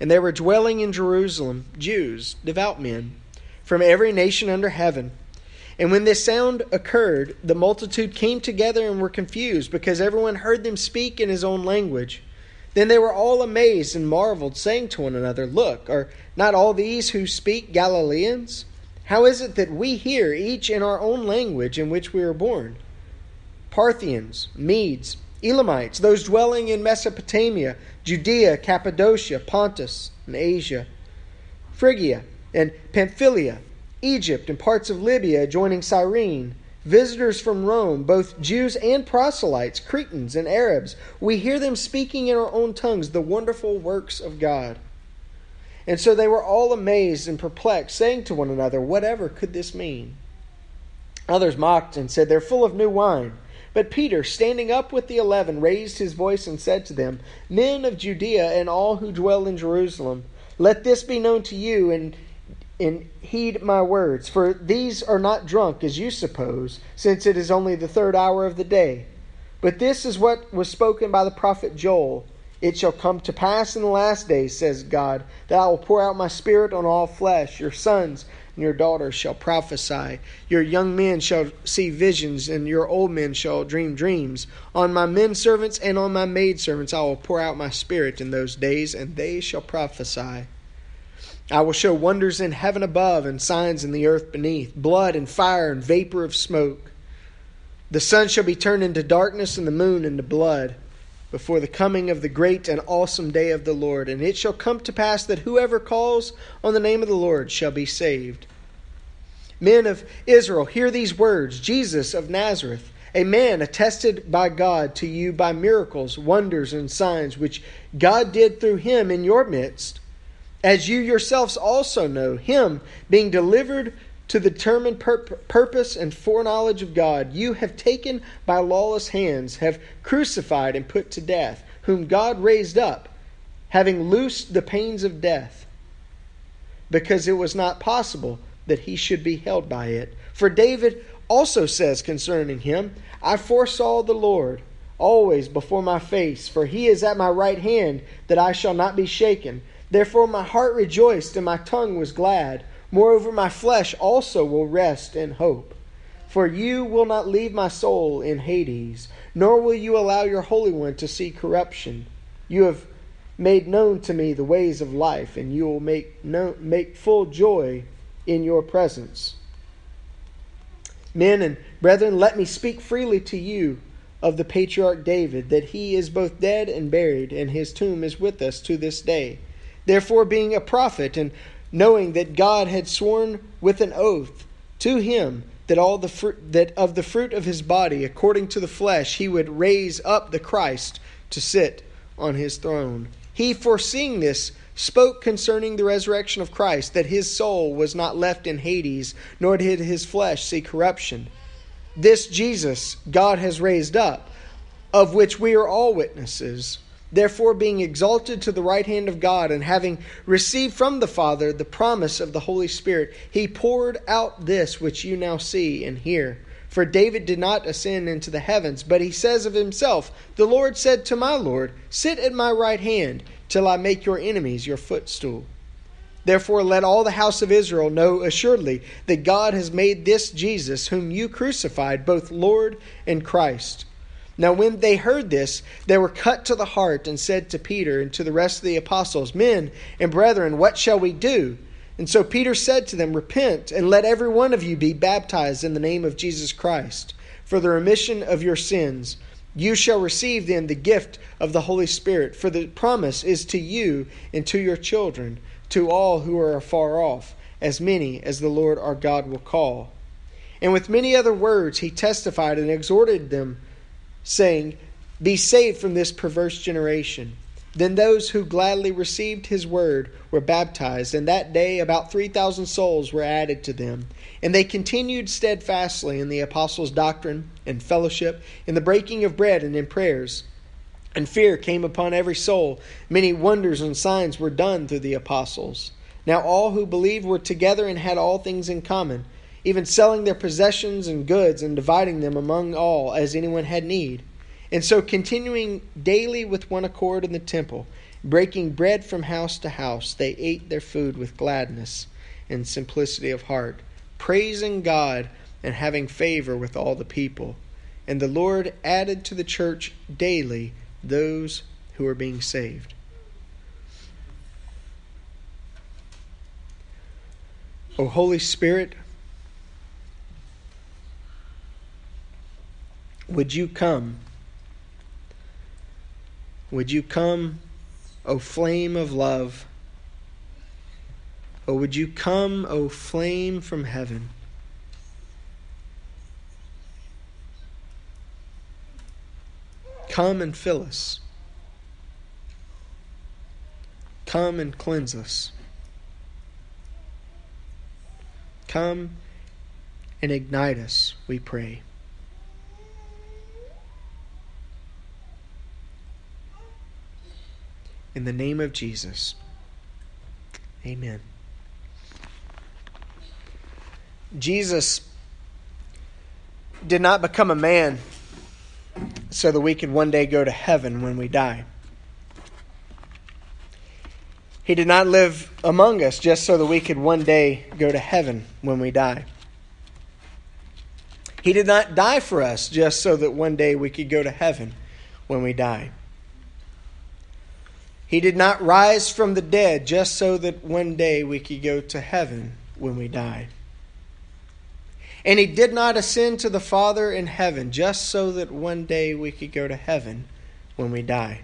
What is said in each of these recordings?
And there were dwelling in Jerusalem Jews, devout men, from every nation under heaven. And when this sound occurred, the multitude came together and were confused, because everyone heard them speak in his own language. Then they were all amazed and marveled, saying to one another, "Look, are not all these who speak Galileans? How is it that we hear each in our own language in which we were born? Parthians, Medes, Elamites, those dwelling in Mesopotamia, Judea, Cappadocia, Pontus, and Asia, Phrygia, and Pamphylia, Egypt, and parts of Libya adjoining Cyrene, visitors from Rome, both Jews and proselytes, Cretans and Arabs. We hear them speaking in our own tongues the wonderful works of God." And so they were all amazed and perplexed, saying to one another, "Whatever could this mean?" Others mocked and said, "They're full of new wine." But Peter, standing up with the 11, raised his voice and said to them, "Men of Judea and all who dwell in Jerusalem, let this be known to you and heed my words. For these are not drunk, as you suppose, since it is only the 3rd hour of the day. But this is what was spoken by the prophet Joel. It shall come to pass in the last days, says God, that I will pour out my Spirit on all flesh. Your sons and your daughters shall prophesy. Your young men shall see visions, and your old men shall dream dreams. On my men servants and on my maid servants I will pour out my Spirit in those days, and they shall prophesy. I will show wonders in heaven above and signs in the earth beneath, blood and fire and vapor of smoke. The sun shall be turned into darkness and the moon into blood, before the coming of the great and awesome day of the Lord. And it shall come to pass that whoever calls on the name of the Lord shall be saved. Men of Israel, hear these words. Jesus of Nazareth, a man attested by God to you by miracles, wonders, and signs, which God did through him in your midst, as you yourselves also know, him being delivered to the determined purpose and foreknowledge of God, you have taken by lawless hands, have crucified and put to death, whom God raised up, having loosed the pains of death, because it was not possible that he should be held by it. For David also says concerning him, I foresaw the Lord always before my face, for he is at my right hand, that I shall not be shaken. Therefore my heart rejoiced and my tongue was glad. Moreover, my flesh also will rest in hope. For you will not leave my soul in Hades, nor will you allow your Holy One to see corruption. You have made known to me the ways of life, and you will make full joy in your presence. Men and brethren, let me speak freely to you of the patriarch David, that he is both dead and buried, and his tomb is with us to this day. Therefore, being a prophet and knowing that God had sworn with an oath to him that of the fruit of his body, according to the flesh, he would raise up the Christ to sit on his throne. He, foreseeing this, spoke concerning the resurrection of Christ, that his soul was not left in Hades, nor did his flesh see corruption. This Jesus God has raised up, of which we are all witnesses. Therefore, being exalted to the right hand of God, and having received from the Father the promise of the Holy Spirit, he poured out this which you now see and hear. For David did not ascend into the heavens, but he says of himself, the Lord said to my Lord, sit at my right hand till I make your enemies your footstool. Therefore, let all the house of Israel know assuredly that God has made this Jesus, whom you crucified, both Lord and Christ. Now when they heard this, they were cut to the heart and said to Peter and to the rest of the apostles, men and brethren, what shall we do? And so Peter said to them, repent, and let every one of you be baptized in the name of Jesus Christ for the remission of your sins. You shall receive then the gift of the Holy Spirit, for the promise is to you and to your children, to all who are afar off, as many as the Lord our God will call. And with many other words he testified and exhorted them, saying, be saved from this perverse generation. Then those who gladly received his word were baptized, and that day about 3,000 souls were added to them. And they continued steadfastly in the apostles' doctrine and fellowship, in the breaking of bread and in prayers. And fear came upon every soul. Many wonders and signs were done through the apostles. Now all who believed were together and had all things in common, even selling their possessions and goods and dividing them among all as anyone had need. And so continuing daily with one accord in the temple, breaking bread from house to house, they ate their food with gladness and simplicity of heart, praising God and having favor with all the people. And the Lord added to the church daily those who were being saved. O Holy Spirit, would you come? Would you come, O flame of love? Or would you come, O flame from heaven? Come and fill us. Come and cleanse us. Come and ignite us, we pray. In the name of Jesus, amen. Jesus did not become a man so that we could one day go to heaven when we die. He did not live among us just so that we could one day go to heaven when we die. He did not die for us just so that one day we could go to heaven when we die. He did not rise from the dead just so that one day we could go to heaven when we die. And he did not ascend to the Father in heaven just so that one day we could go to heaven when we die.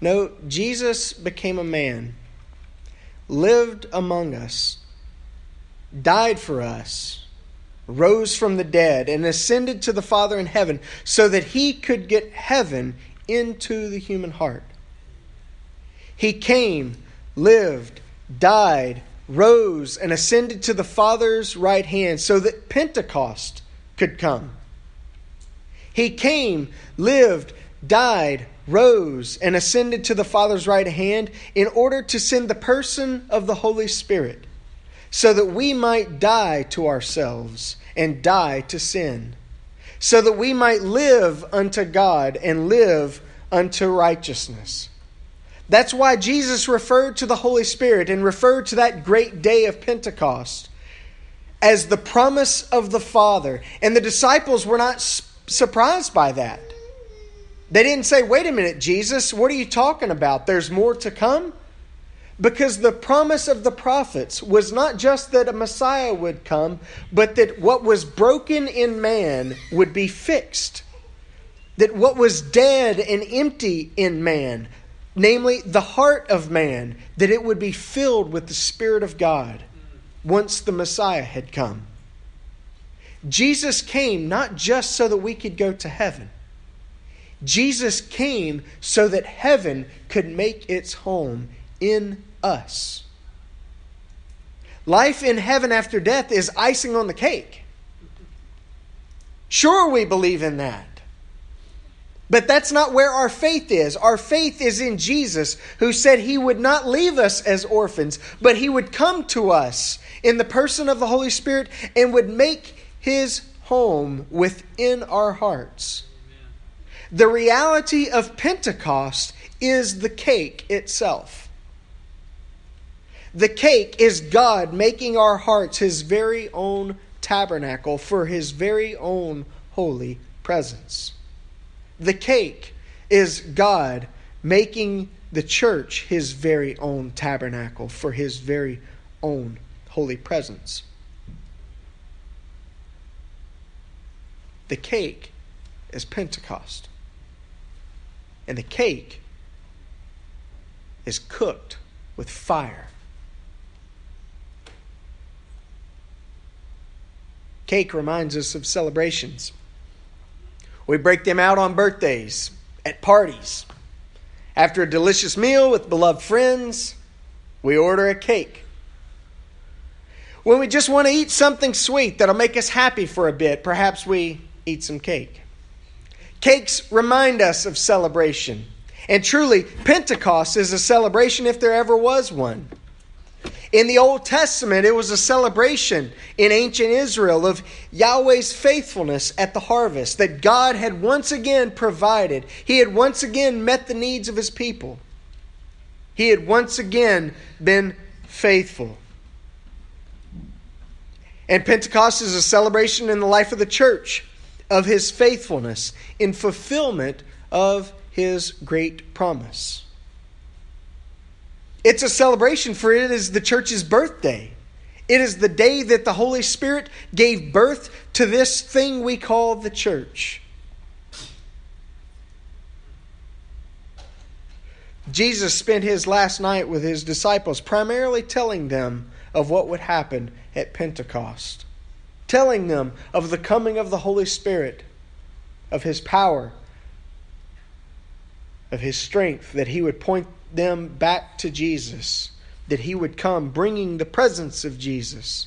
No, Jesus became a man, lived among us, died for us, rose from the dead, and ascended to the Father in heaven so that he could get heaven into the human heart. He came, lived, died, rose, and ascended to the Father's right hand so that Pentecost could come. He came, lived, died, rose, and ascended to the Father's right hand in order to send the person of the Holy Spirit so that we might die to ourselves and die to sin, so that we might live unto God and live unto righteousness. That's why Jesus referred to the Holy Spirit and referred to that great day of Pentecost as the promise of the Father. And the disciples were not surprised by that. They didn't say, wait a minute, Jesus, what are you talking about? There's more to come? Because the promise of the prophets was not just that a Messiah would come, but that what was broken in man would be fixed. That what was dead and empty in man, namely the heart of man, that it would be filled with the Spirit of God once the Messiah had come. Jesus came not just so that we could go to heaven. Jesus came so that heaven could make its home in us. Life in heaven after death is icing on the cake. Sure, we believe in that. But that's not where our faith is. Our faith is in Jesus, who said he would not leave us as orphans, but he would come to us in the person of the Holy Spirit and would make his home within our hearts. Amen. The reality of Pentecost is the cake itself. The cake is God making our hearts his very own tabernacle for his very own holy presence. The cake is God making the church his very own tabernacle for his very own holy presence. The cake is Pentecost. And the cake is cooked with fire. Cake reminds us of celebrations. We break them out on birthdays, at parties, After a delicious meal with beloved friends, we order a cake. When we just want to eat something sweet that'll make us happy for a bit, perhaps we eat some cake. Cakes remind us of celebration. And truly, Pentecost is a celebration if there ever was one. In the Old Testament, it was a celebration in ancient Israel of Yahweh's faithfulness at the harvest, that God had once again provided. He had once again met the needs of His people. He had once again been faithful. And Pentecost is a celebration in the life of the church of His faithfulness in fulfillment of His great promise. It's a celebration, for it is the church's birthday. It is the day that the Holy Spirit gave birth to this thing we call the church. Jesus spent His last night with His disciples primarily telling them of what would happen at Pentecost, telling them of the coming of the Holy Spirit, of His power, of His strength, that He would point them back to Jesus, that He would come bringing the presence of Jesus,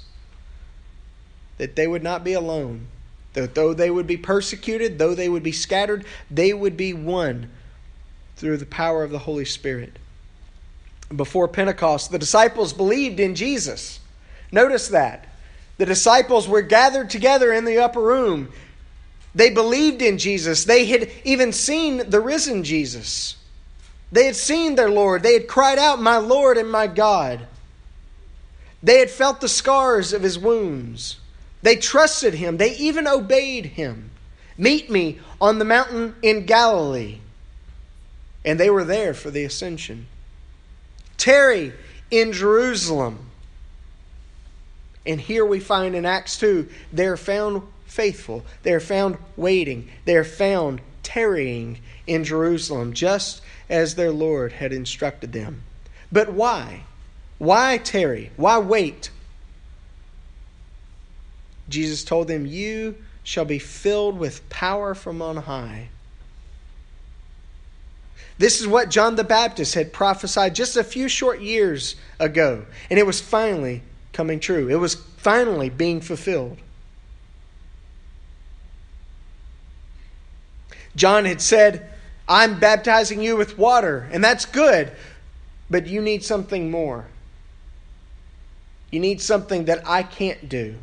that they would not be alone, that though they would be persecuted, though they would be scattered, they would be one through the power of the Holy Spirit. Before Pentecost, the disciples believed in Jesus. Notice that. The disciples were gathered together in the upper room. They believed in Jesus. They had even seen the risen Jesus. They had seen their Lord. They had cried out, "My Lord and my God." They had felt the scars of His wounds. They trusted Him. They even obeyed Him. "Meet me on the mountain in Galilee." And they were there for the ascension. "Tarry in Jerusalem." And here we find in Acts 2, they are found faithful. They are found waiting. They are found tarrying in Jerusalem, just as their Lord had instructed them. But why? Why tarry? Why wait? Jesus told them, "You shall be filled with power from on high." This is what John the Baptist had prophesied just a few short years ago. And it was finally coming true. It was finally being fulfilled. John had said, "I'm baptizing you with water," and that's good, but you need something more. You need something that I can't do.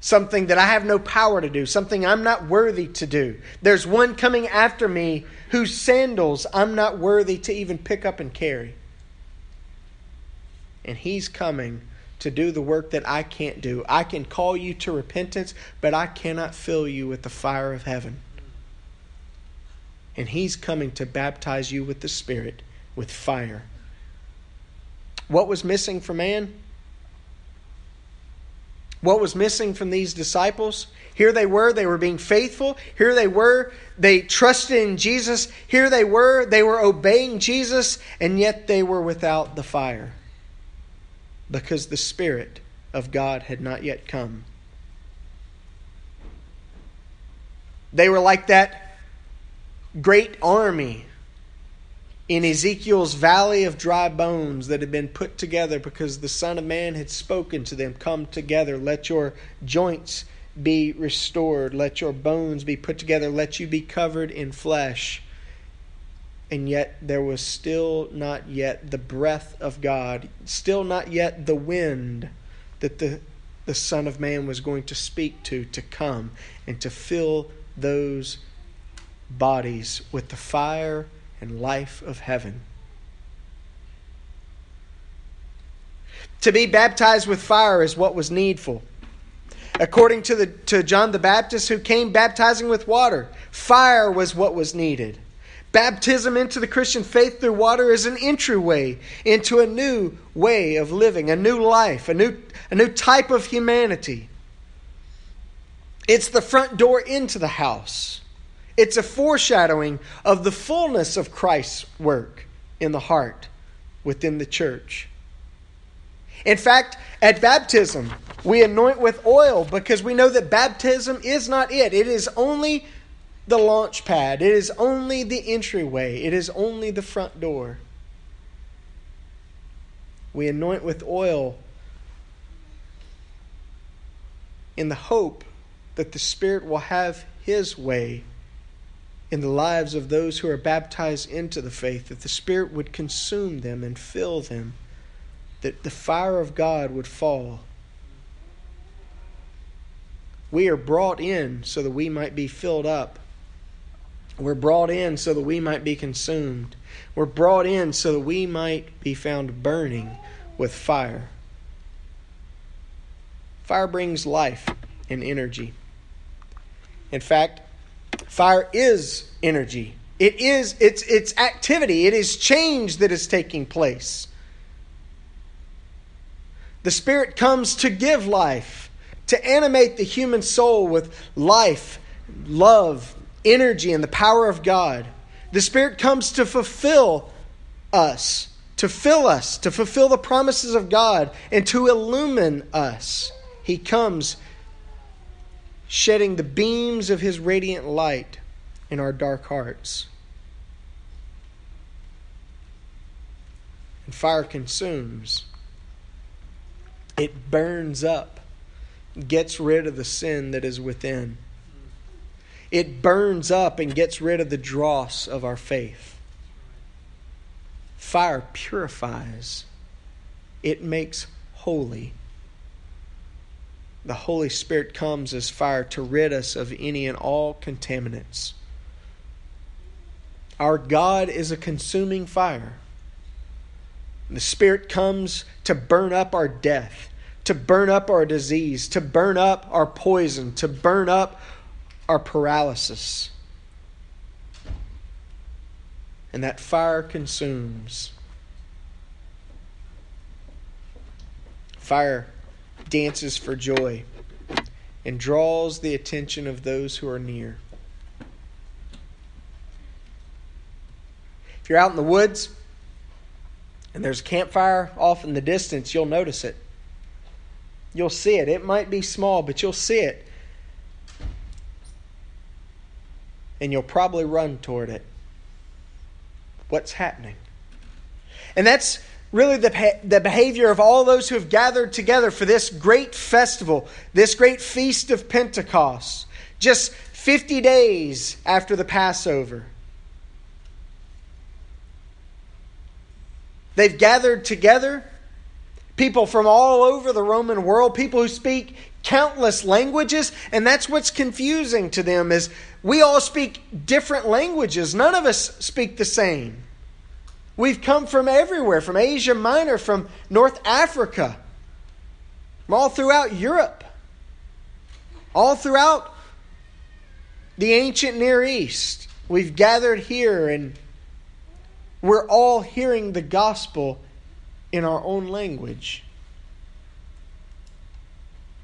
Something that I have no power to do. Something I'm not worthy to do. There's one coming after me whose sandals I'm not worthy to even pick up and carry. And He's coming to do the work that I can't do. I can call you to repentance, but I cannot fill you with the fire of heaven. And He's coming to baptize you with the Spirit, with fire. What was missing for man? What was missing from these disciples? Here they were being faithful. Here they were, they trusted in Jesus. Here they were obeying Jesus, and yet they were without the fire, because the Spirit of God had not yet come. They were like that great army in Ezekiel's valley of dry bones that had been put together because the Son of Man had spoken to them, "Come together, let your joints be restored, let your bones be put together, let you be covered in flesh." And yet there was still not yet the breath of God, still not yet the wind that the Son of Man was going to speak to come and to fill those bodies with the fire and life of heaven. To be baptized with fire is what was needful. According to John the Baptist, who came baptizing with water, fire was what was needed. Baptism into the Christian faith through water is an entryway into a new way of living, a new life, a new type of humanity. It's the front door into the house. It's a foreshadowing of the fullness of Christ's work in the heart within the church. In fact, at baptism, we anoint with oil because we know that baptism is not it. It is only the launch pad. It is only the entryway. It is only the front door. We anoint with oil in the hope that the Spirit will have His way in the lives of those who are baptized into the faith, that the Spirit would consume them and fill them, that the fire of God would fall. We are brought in so that we might be filled up. We're brought in so that we might be consumed. We're brought in so that we might be found burning with fire. Fire brings life and energy. In fact, fire is energy. It is its activity. It is change that is taking place. The Spirit comes to give life, to animate the human soul with life, love, energy, and the power of God. The Spirit comes to fulfill us, to fill us, to fulfill the promises of God, and to illumine us. He comes shedding the beams of His radiant light in our dark hearts. And fire consumes. It burns up, gets rid of the sin that is within. It burns up and gets rid of the dross of our faith. Fire purifies. It makes holy. The Holy Spirit comes as fire to rid us of any and all contaminants. Our God is a consuming fire. The Spirit comes to burn up our death, to burn up our disease, to burn up our poison, to burn up our paralysis. And that fire consumes. Fire dances for joy and draws the attention of those who are near. If you're out in the woods and there's a campfire off in the distance, you'll notice it. You'll see it. It might be small, but you'll see it. And you'll probably run toward it. What's happening? And that's really the behavior of all those who have gathered together for this great festival, this great feast of Pentecost, just 50 days after the Passover. They've gathered together. People from all over the Roman world, people who speak countless languages, and that's what's confusing to them is we all speak different languages. None of us speak the same. We've come from everywhere, from Asia Minor, from North Africa, from all throughout Europe, all throughout the ancient Near East. We've gathered here and we're all hearing the gospel in our own language.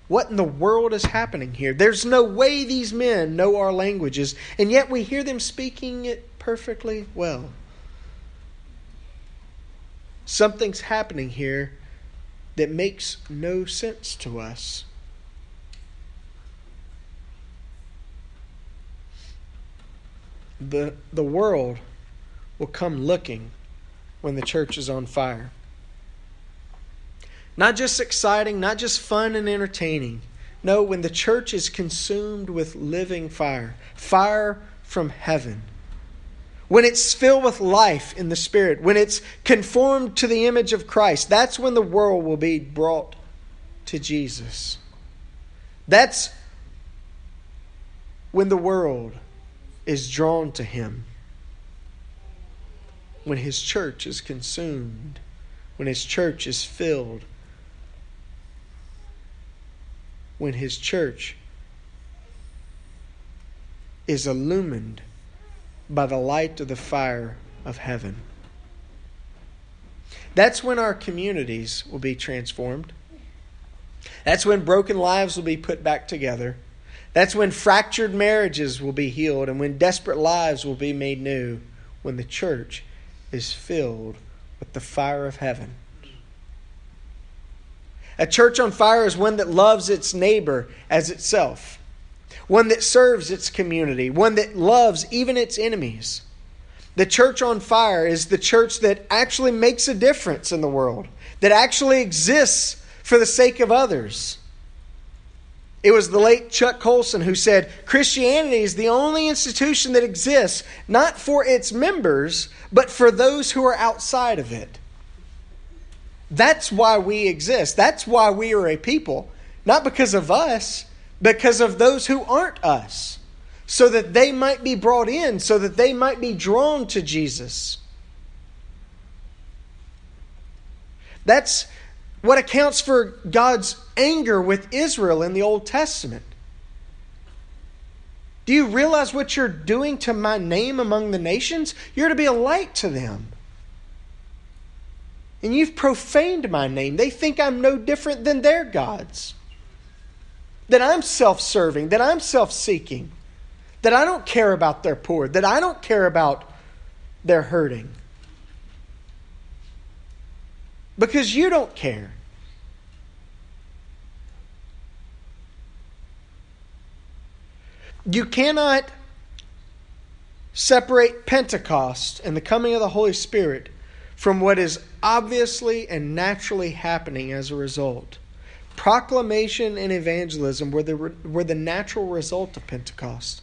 What in the world is happening here? There's no way these men know our languages, and yet we hear them speaking it perfectly well. Something's happening here that makes no sense to us. The world will come looking when the church is on fire. Not just exciting, not just fun and entertaining. No, when the church is consumed with living fire, fire from heaven. When it's filled with life in the Spirit, when it's conformed to the image of Christ, that's when the world will be brought to Jesus. That's when the world is drawn to Him. When His church is consumed, when His church is filled, when His church is illumined by the light of the fire of heaven. That's when our communities will be transformed. That's when broken lives will be put back together. That's when fractured marriages will be healed and when desperate lives will be made new, when the church is filled with the fire of heaven. A church on fire is one that loves its neighbor as itself. one that serves its community, one that loves even its enemies. The church on fire is the church that actually makes a difference in the world, that actually exists for the sake of others. It was the late Chuck Colson who said, "Christianity is the only institution that exists not for its members, but for those who are outside of it." That's why we exist. That's why we are a people. Not because of us, because of those who aren't us. So that they might be brought in, so that they might be drawn to Jesus. That's what accounts for God's anger with Israel in the Old Testament. Do you realize what you're doing to my name among the nations? You're to be a light to them. And you've profaned my name. They think I'm no different than their gods. That I'm self-serving, that I'm self-seeking. That I don't care about their poor. That I don't care about their hurting. Because you don't care. You cannot separate Pentecost and the coming of the Holy Spirit from what is obviously and naturally happening as a result. Proclamation and evangelism were the natural result of Pentecost.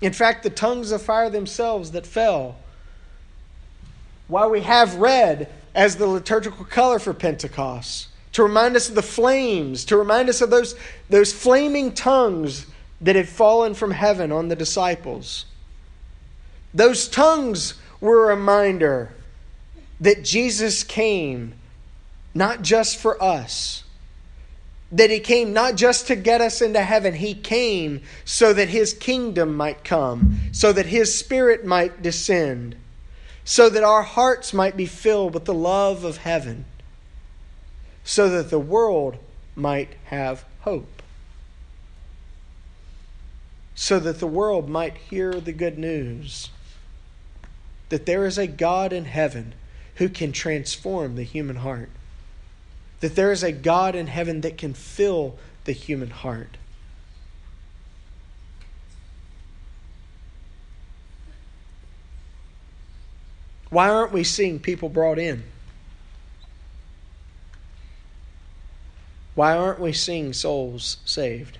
In fact, the tongues of fire themselves that fell, while we have red as the liturgical color for Pentecost, to remind us of the flames, to remind us of those flaming tongues that had fallen from heaven on the disciples. Those tongues were a reminder that Jesus came not just for us. That He came not just to get us into heaven. He came so that His kingdom might come. So that His Spirit might descend. So that our hearts might be filled with the love of heaven. So that the world might have hope. So that the world might hear the good news. That there is a God in heaven who can transform the human heart. That there is a God in heaven that can fill the human heart. Why aren't we seeing people brought in? Why aren't we seeing souls saved?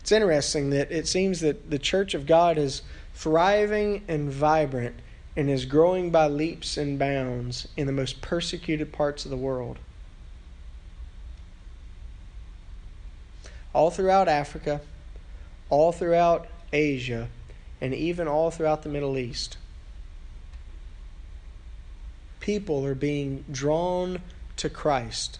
It's interesting that it seems that the church of God is thriving and vibrant and is growing by leaps and bounds in the most persecuted parts of the world. All throughout Africa, all throughout Asia, and even all throughout the Middle East. People are being drawn to Christ.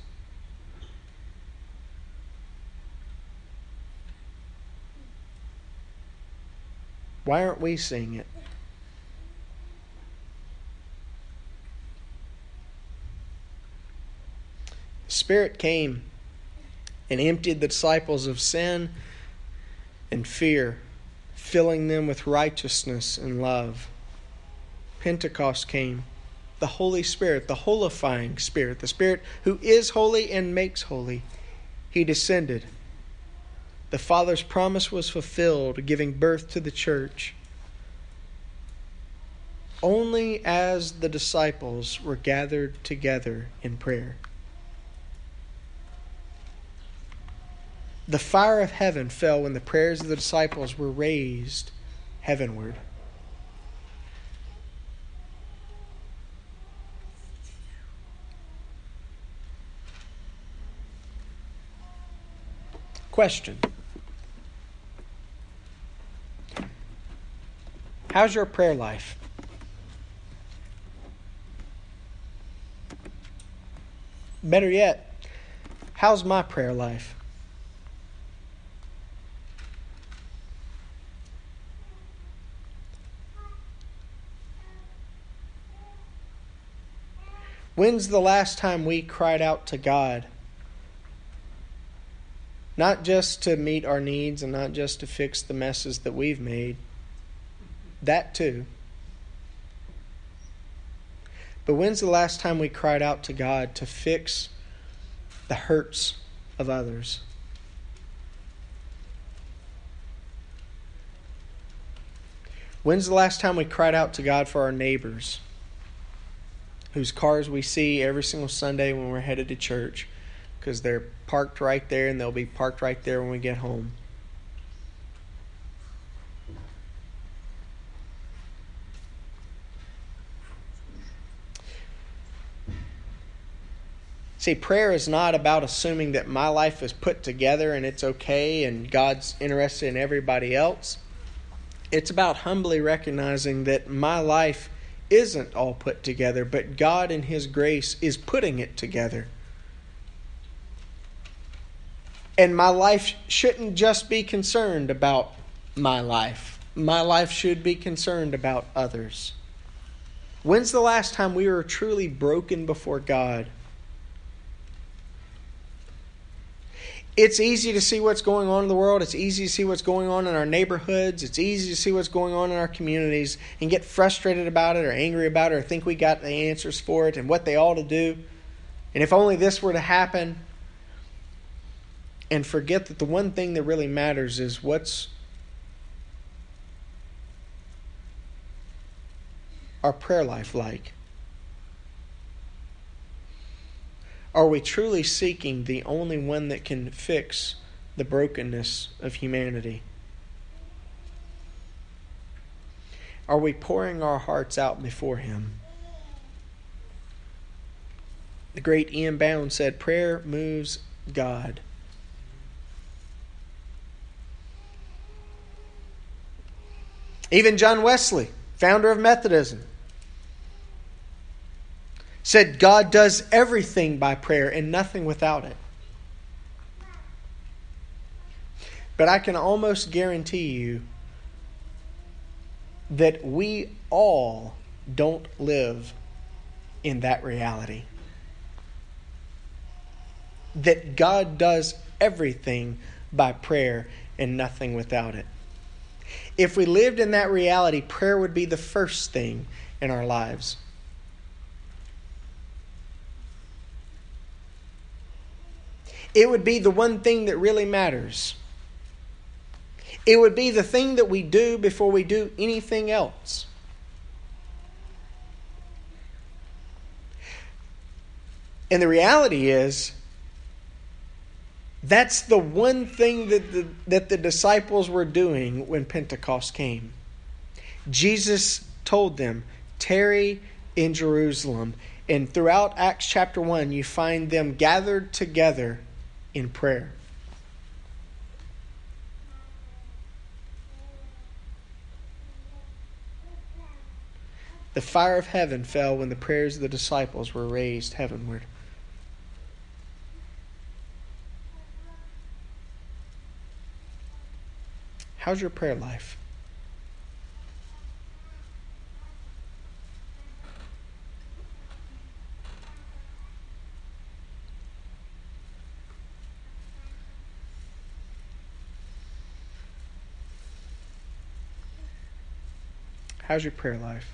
Why aren't we seeing it? The Spirit came and emptied the disciples of sin and fear, filling them with righteousness and love. Pentecost came. The Holy Spirit, the holifying Spirit, the Spirit who is holy and makes holy, He descended. The Father's promise was fulfilled, giving birth to the church. Only as the disciples were gathered together in prayer. The fire of heaven fell when the prayers of the disciples were raised heavenward. Question. How's your prayer life? Better yet, how's my prayer life? When's the last time we cried out to God? Not just to meet our needs and not just to fix the messes that we've made. That too. But when's the last time we cried out to God to fix the hurts of others. When's the last time we cried out to God for our neighbors, whose cars we see every single Sunday when we're headed to church, because they're parked right there and they'll be parked right there when we get home? See, prayer is not about assuming that my life is put together and it's okay and God's interested in everybody else. It's about humbly recognizing that my life isn't all put together, but God in His grace is putting it together. And my life shouldn't just be concerned about my life. My life should be concerned about others. When's the last time we were truly broken before God? It's easy to see what's going on in the world. It's easy to see what's going on in our neighborhoods. It's easy to see what's going on in our communities and get frustrated about it or angry about it or think we got the answers for it and what they ought to do. And if only this were to happen. And forget that the one thing that really matters is what's our prayer life like? Are we truly seeking the only one that can fix the brokenness of humanity? Are we pouring our hearts out before Him? The great E.M. Bounds said, "Prayer moves God." Even John Wesley, founder of Methodism, said God does everything by prayer and nothing without it. But I can almost guarantee you that we all don't live in that reality. That God does everything by prayer and nothing without it. If we lived in that reality, prayer would be the first thing in our lives. It would be the one thing that really matters. It would be the thing that we do before we do anything else. And the reality is, that's the one thing that the disciples were doing when Pentecost came. Jesus told them, "Tarry in Jerusalem." And throughout Acts chapter 1, you find them gathered together in prayer. The fire of heaven fell when the prayers of the disciples were raised heavenward. How's your prayer life? How's your prayer life?